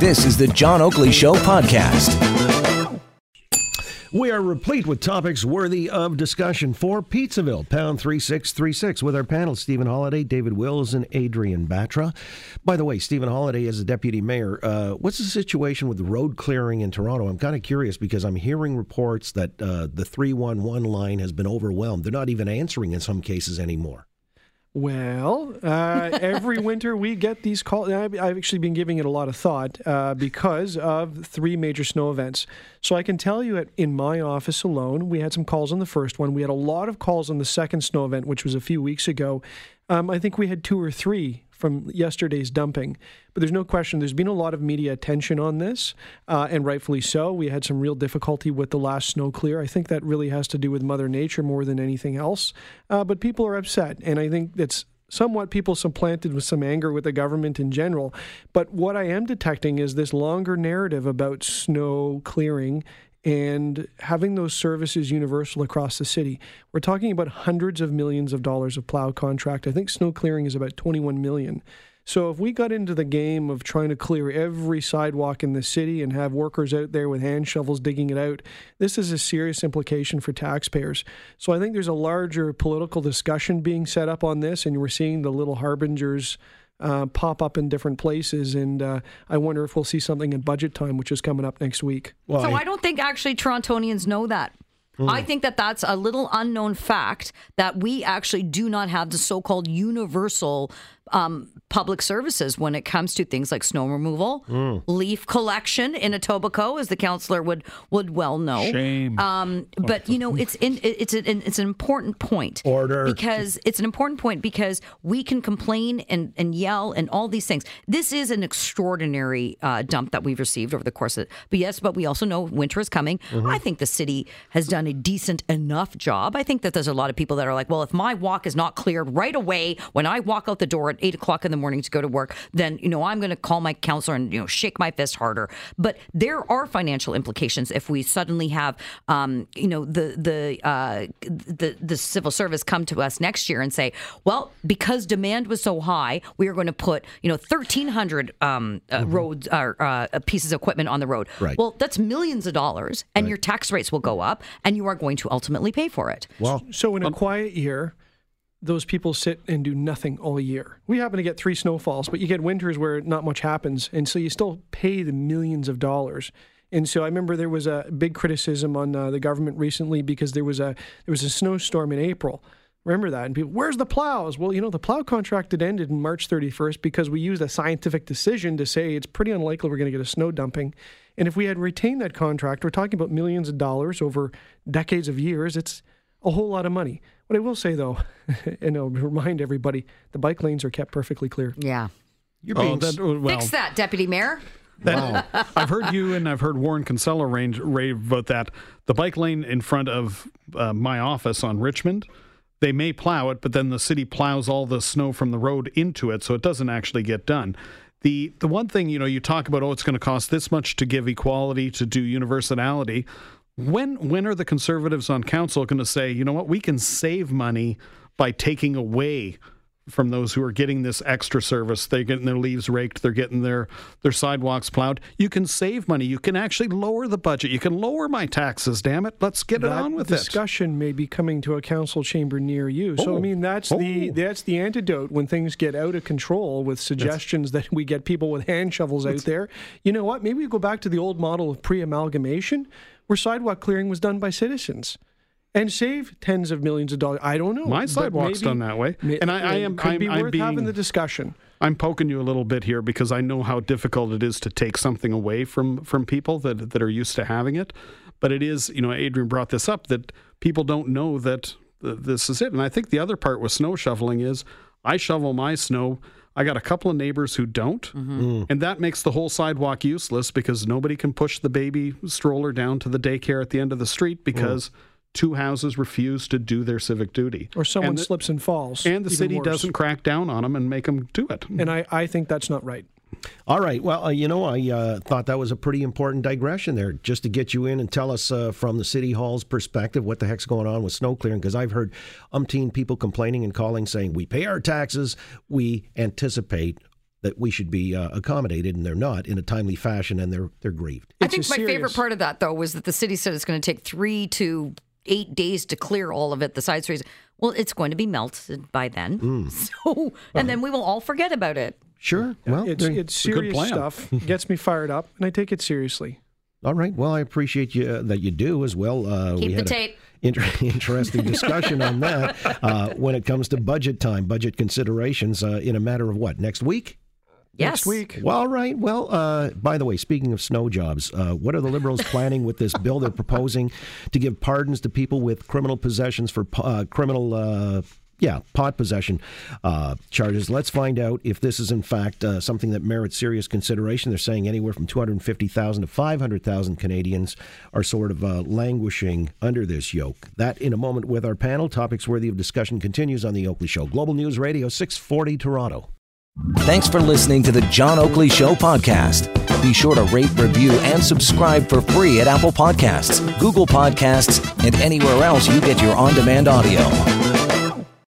This is the John Oakley Show podcast. We are replete with topics worthy of discussion for Pizzaville, pound 3636, with our panel, Stephen Holyday, David Wills, and Adrian Batra. By the way, Stephen Holyday is the deputy mayor. What's the situation with road clearing in Toronto? I'm kind of curious because I'm hearing reports that the 311 line has been overwhelmed. They're not even answering in some cases anymore. Well, every winter we get these calls. I've actually been giving it a lot of thought because of three major snow events. So I can tell you in my office alone, we had some calls on the first one. We had a lot of calls on the second snow event, which was a few weeks ago. I think we had two or three from yesterday's dumping. But there's no question, there's been a lot of media attention on this, and rightfully so. We had some real difficulty with the last snow clear. I think that really has to do with Mother Nature more than anything else. But people are upset, and I think that's somewhat people supplanted with some anger with the government in general. But what I am detecting is this longer narrative about snow clearing and having those services universal across the city. We're talking about hundreds of millions of dollars of plow contract. I think snow clearing is about $21 million. So if we got into the game of trying to clear every sidewalk in the city and have workers out there with hand shovels digging it out, this is a serious implication for taxpayers. So I think there's a larger political discussion being set up on this, and we're seeing the little harbingers pop up in different places, and I wonder if we'll see something in budget time, which is coming up next week. Well, so I don't think actually Torontonians know that. I think that that's a little unknown fact, that we actually do not have the so-called universal public services when it comes to things like snow removal, leaf collection in Etobicoke, as the councillor would well know. Shame. But you know, it's an important point. Order. Because it's an important point because we can complain and yell and all these things. This is an extraordinary dump that we've received over the course of it. But yes, but we also know winter is coming. Mm-hmm. I think the city has done a decent enough job. I think that there's a lot of people that are like, well, if my walk is not cleared right away when I walk out the door at 8 o'clock in the morning to go to work, then, you know, I'm going to call my counselor and, you know, shake my fist harder. But there are financial implications if we suddenly have, you know, the civil service come to us next year and say, well, because demand was so high, we are going to put, you know, 1,300 roads or pieces of equipment on the road. Right. Well, that's millions of dollars, and your tax rates will go up, and you are going to ultimately pay for it. Well, so in a quiet year, those people sit and do nothing all year. We happen to get three snowfalls, but you get winters where not much happens, and so you still pay the millions of dollars. And so I remember there was a big criticism on the government recently because there was a snowstorm in April. Remember that? And people, where's the plows? Well, you know, the plow contract had ended in March 31st because we used a scientific decision to say it's pretty unlikely we're going to get a snow dumping. And if we had retained that contract, we're talking about millions of dollars over decades of years. It's a whole lot of money. What I will say, though, and I'll remind everybody, the bike lanes are kept perfectly clear. Yeah. You're being fix that, Deputy Mayor. That, wow. I've heard you and I've heard Warren Kinsella rave about that. The bike lane in front of my office on Richmond, they may plow it, but then the city plows all the snow from the road into it, so it doesn't actually get done. The one thing, you know, you talk about, oh, it's going to cost this much to give equality, to do universality. When are the Conservatives on council going to say, you know what, we can save money by taking away from those who are getting this extra service? They're getting their leaves raked. They're getting their sidewalks plowed. You can save money. You can actually lower the budget. You can lower my taxes, damn it. Let's get on with it. That discussion may be coming to a council chamber near you. So, I mean, that's the antidote when things get out of control with suggestions that we get people with hand shovels out there. You know what? Maybe we go back to the old model of pre-amalgamation where sidewalk clearing was done by citizens. And save tens of millions of dollars. I don't know. My sidewalk's done that way. And I'm having the discussion. I'm poking you a little bit here because I know how difficult it is to take something away from people that are used to having it. But it is, you know, Adrian brought this up, that people don't know that this is it. And I think the other part with snow shoveling is I shovel my snow. I got a couple of neighbors who don't, and that makes the whole sidewalk useless because nobody can push the baby stroller down to the daycare at the end of the street because... two houses refuse to do their civic duty. Or someone slips and falls. And the city doesn't crack down on them and make them do it. And I think that's not right. All right. Well, you know, I thought that was a pretty important digression there, just to get you in and tell us from the City Hall's perspective what the heck's going on with snow clearing, because I've heard umpteen people complaining and calling saying, we pay our taxes, we anticipate that we should be accommodated, and they're not, in a timely fashion, and they're grieved. I think my favorite part of that, though, was that the city said it's going to take 3 to 8 days to clear all of it, the side streets. Well, it's going to be melted by then. So, and then we will all forget about it. Sure. Well, it's serious stuff. Gets me fired up, and I take it seriously. All right. Well, I appreciate you that you do as well. Keep the tape. Interesting discussion on that when it comes to budget time, budget considerations in a matter of what, next week? Yes. Next week. Well, all right. Well, by the way, speaking of snow jobs, what are the Liberals planning with this bill they're proposing to give pardons to people with criminal possessions for pot possession charges? Let's find out if this is, in fact, something that merits serious consideration. They're saying anywhere from 250,000 to 500,000 Canadians are sort of languishing under this yoke. That in a moment with our panel. Topics worthy of discussion continues on The Oakley Show. Global News Radio, 640 Toronto. Thanks for listening to The John Oakley Show podcast. Be sure to rate, review, and subscribe for free at Apple Podcasts, Google Podcasts, and anywhere else you get your on-demand audio.